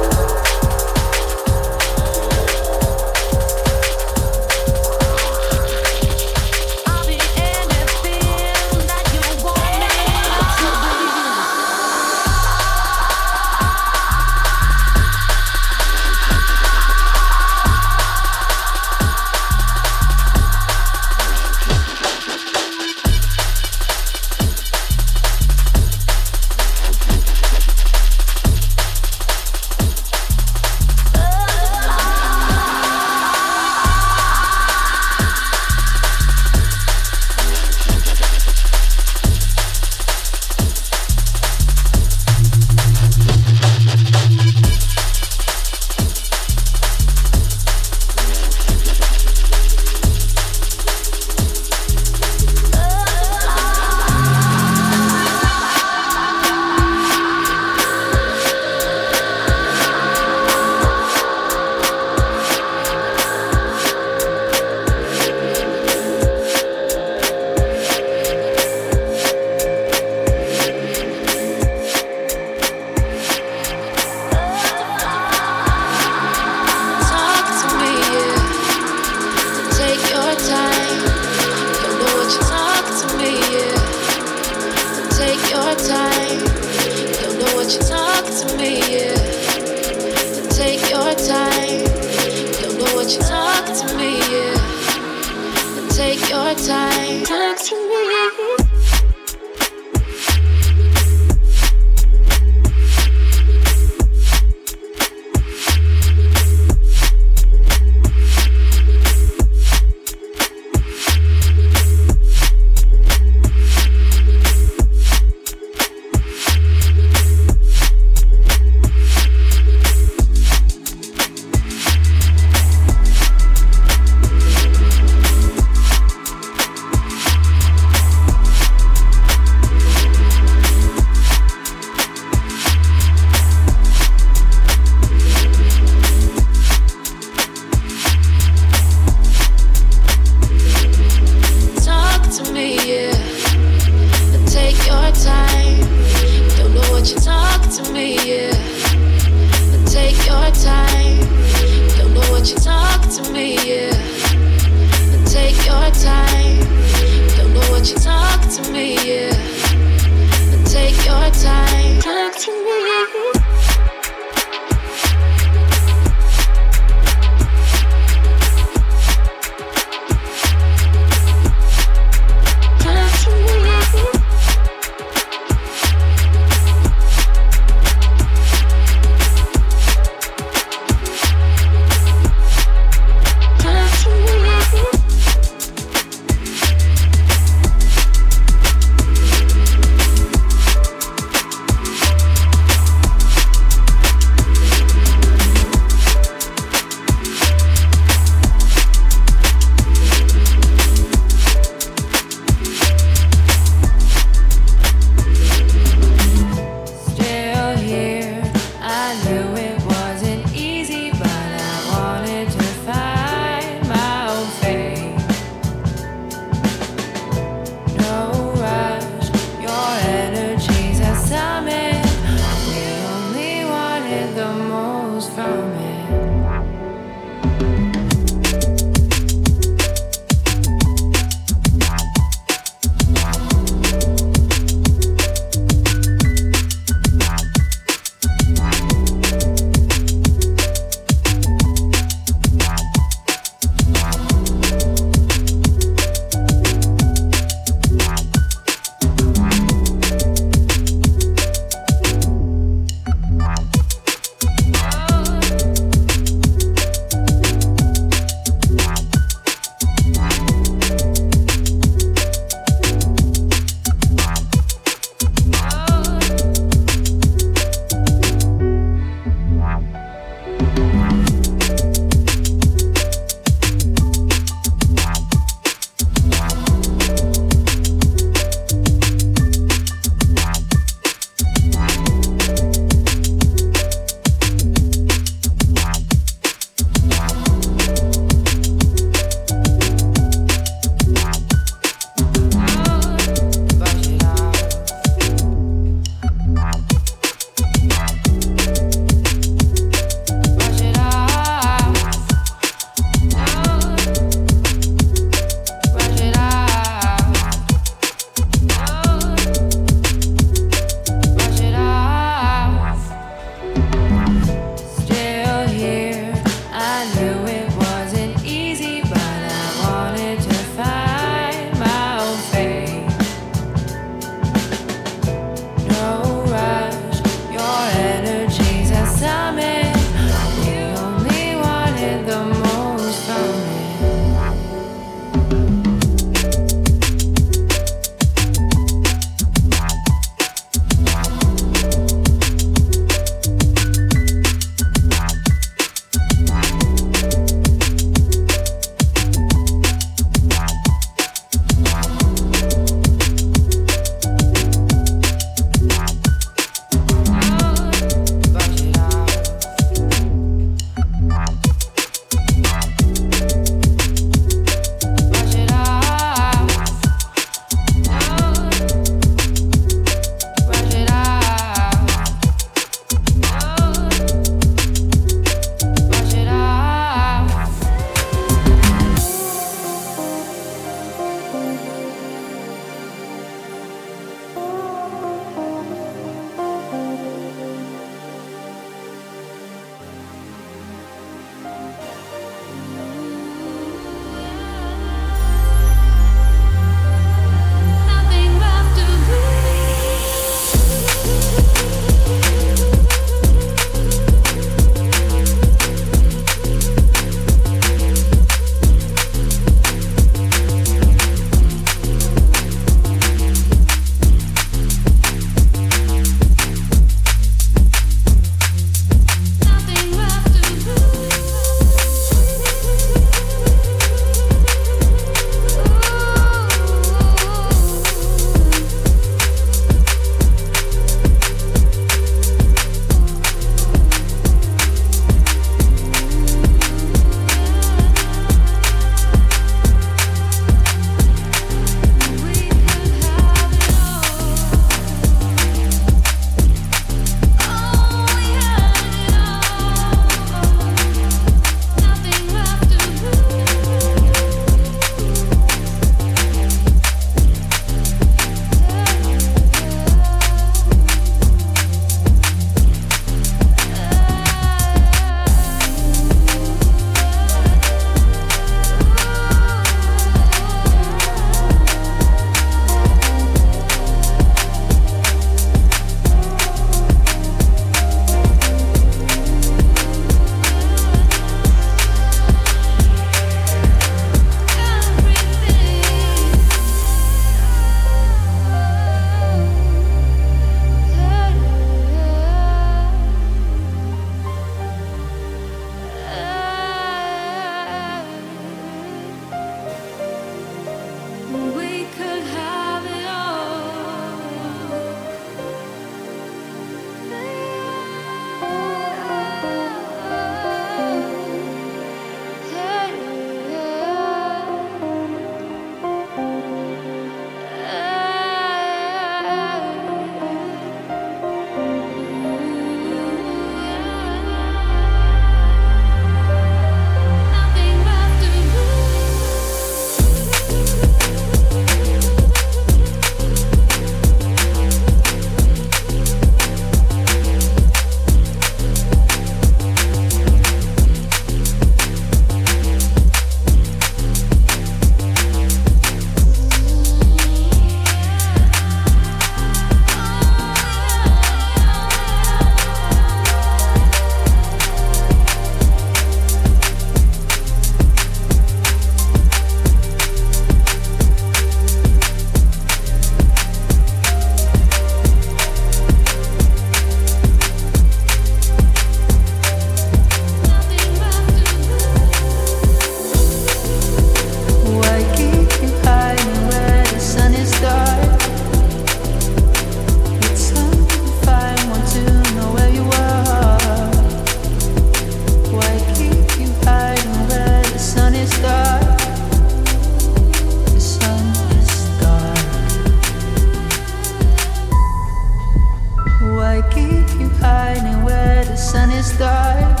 keep you hiding where the sun is dark.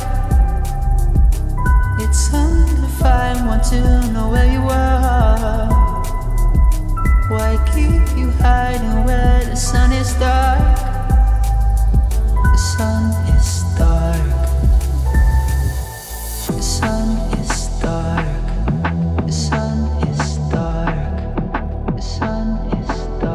It's under fire, want to know where you are. Why keep you hiding where the sun is dark? The sun is dark. The sun is dark. The sun is dark. The sun is dark.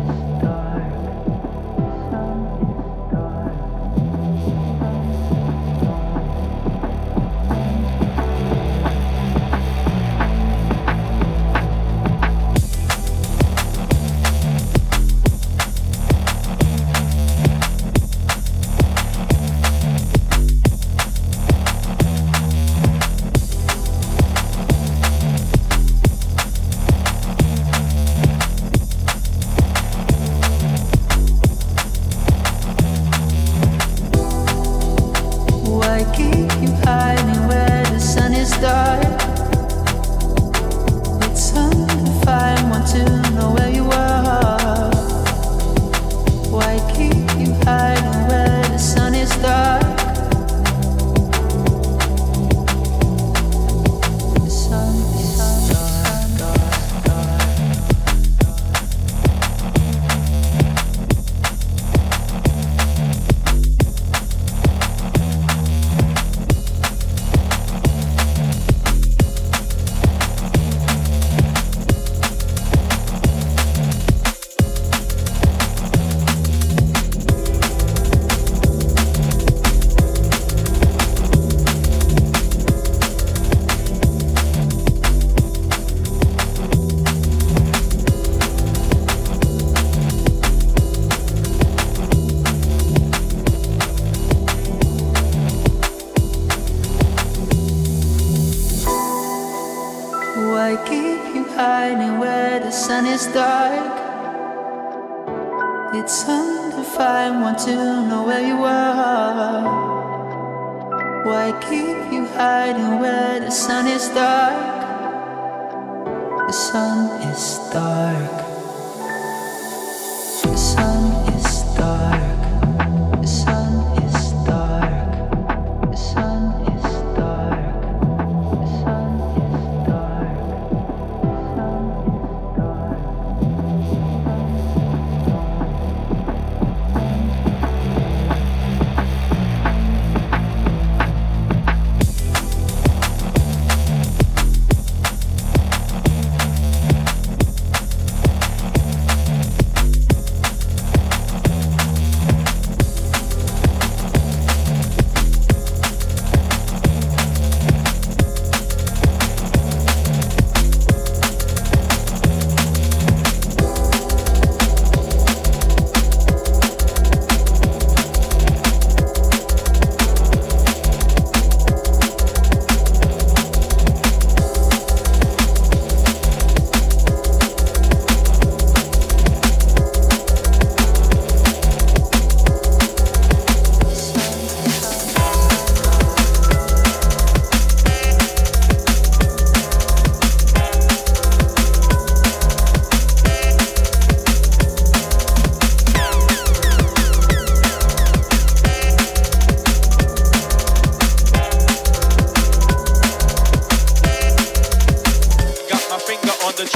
The sun is dark. The sun is dark. It's undefined, want to know where you are. Why keep you hiding where the sun is dark? The sun is dark. The sun is dark. The sun is dark. The sun is dark. The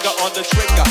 finger on the trigger.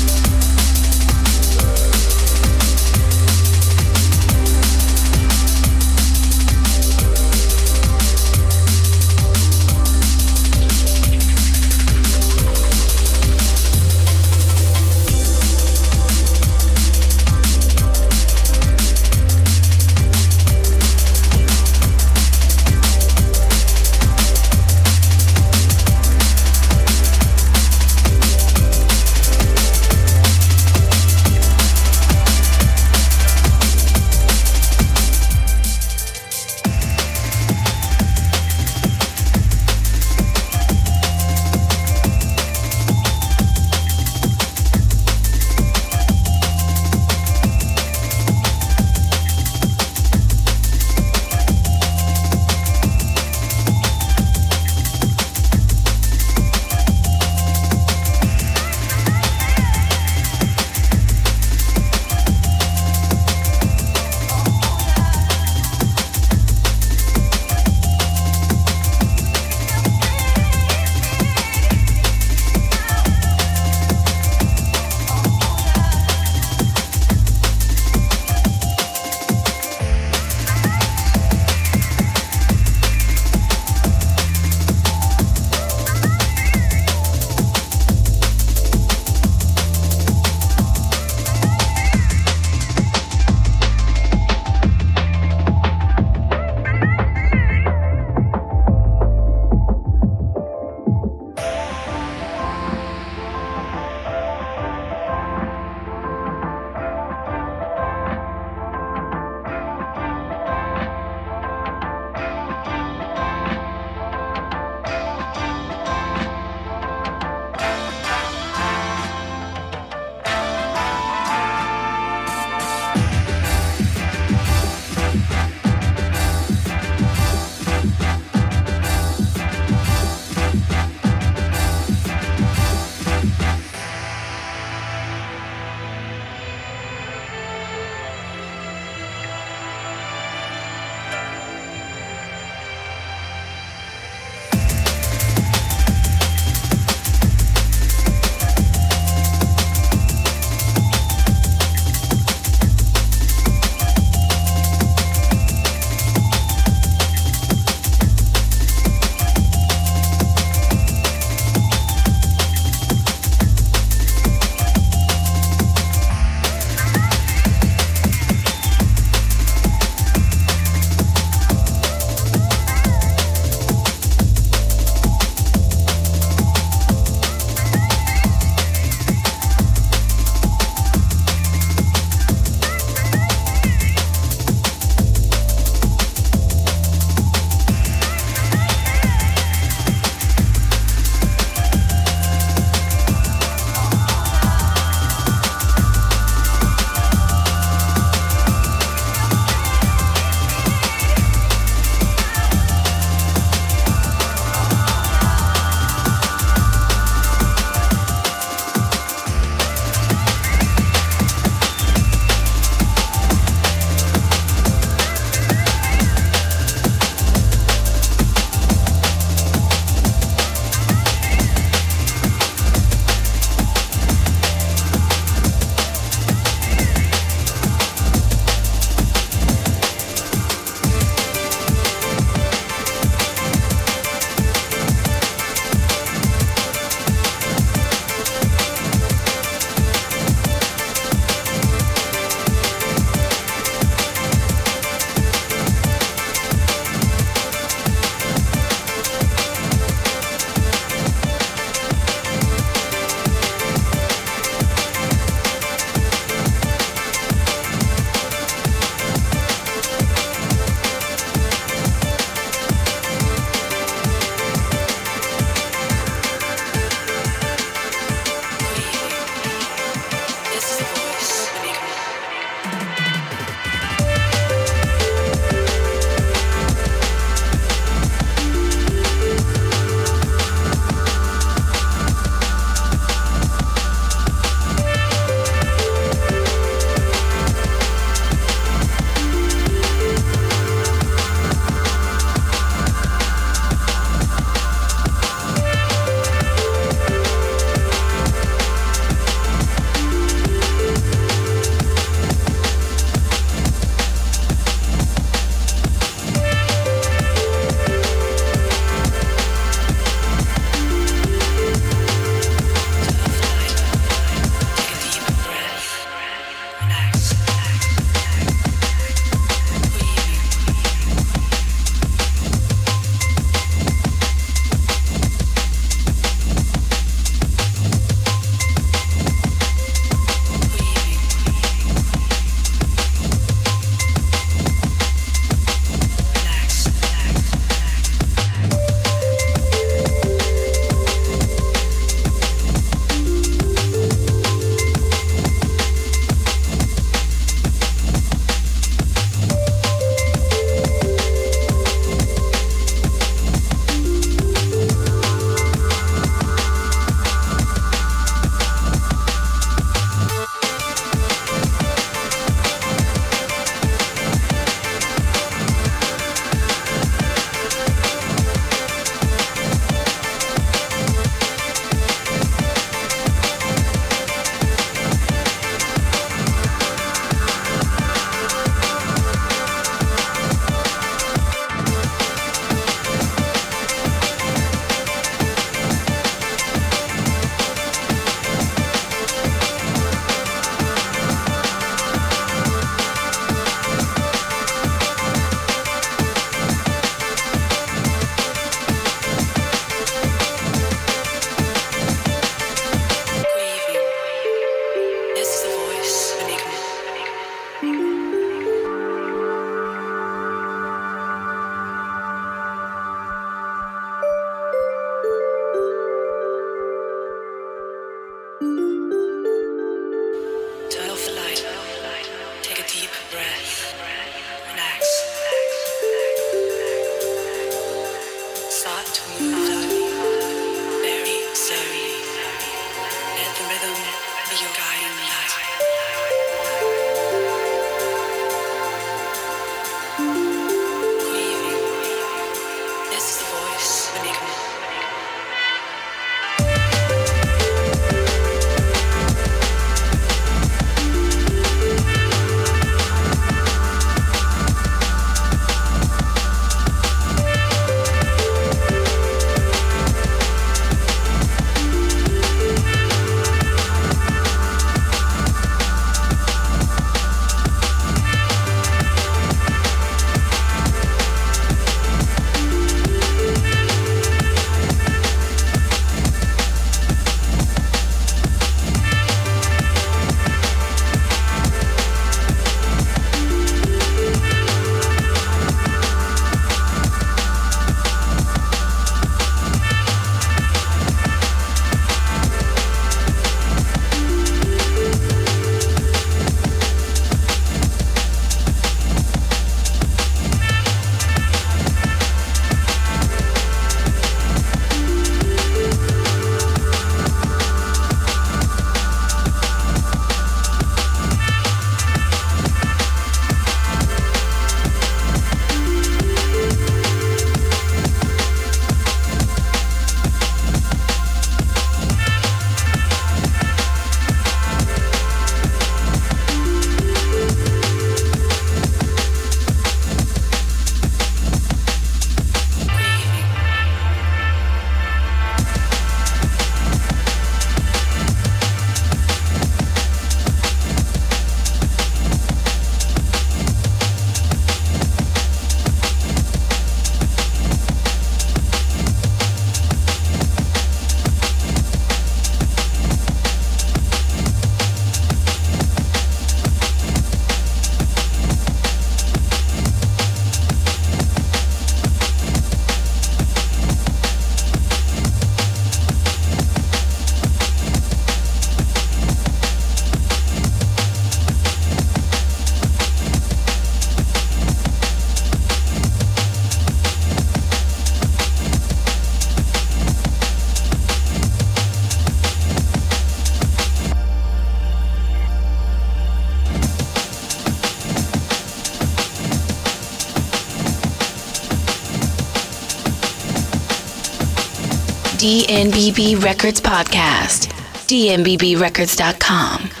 DNBB Records Podcast, dnbbrecords.com.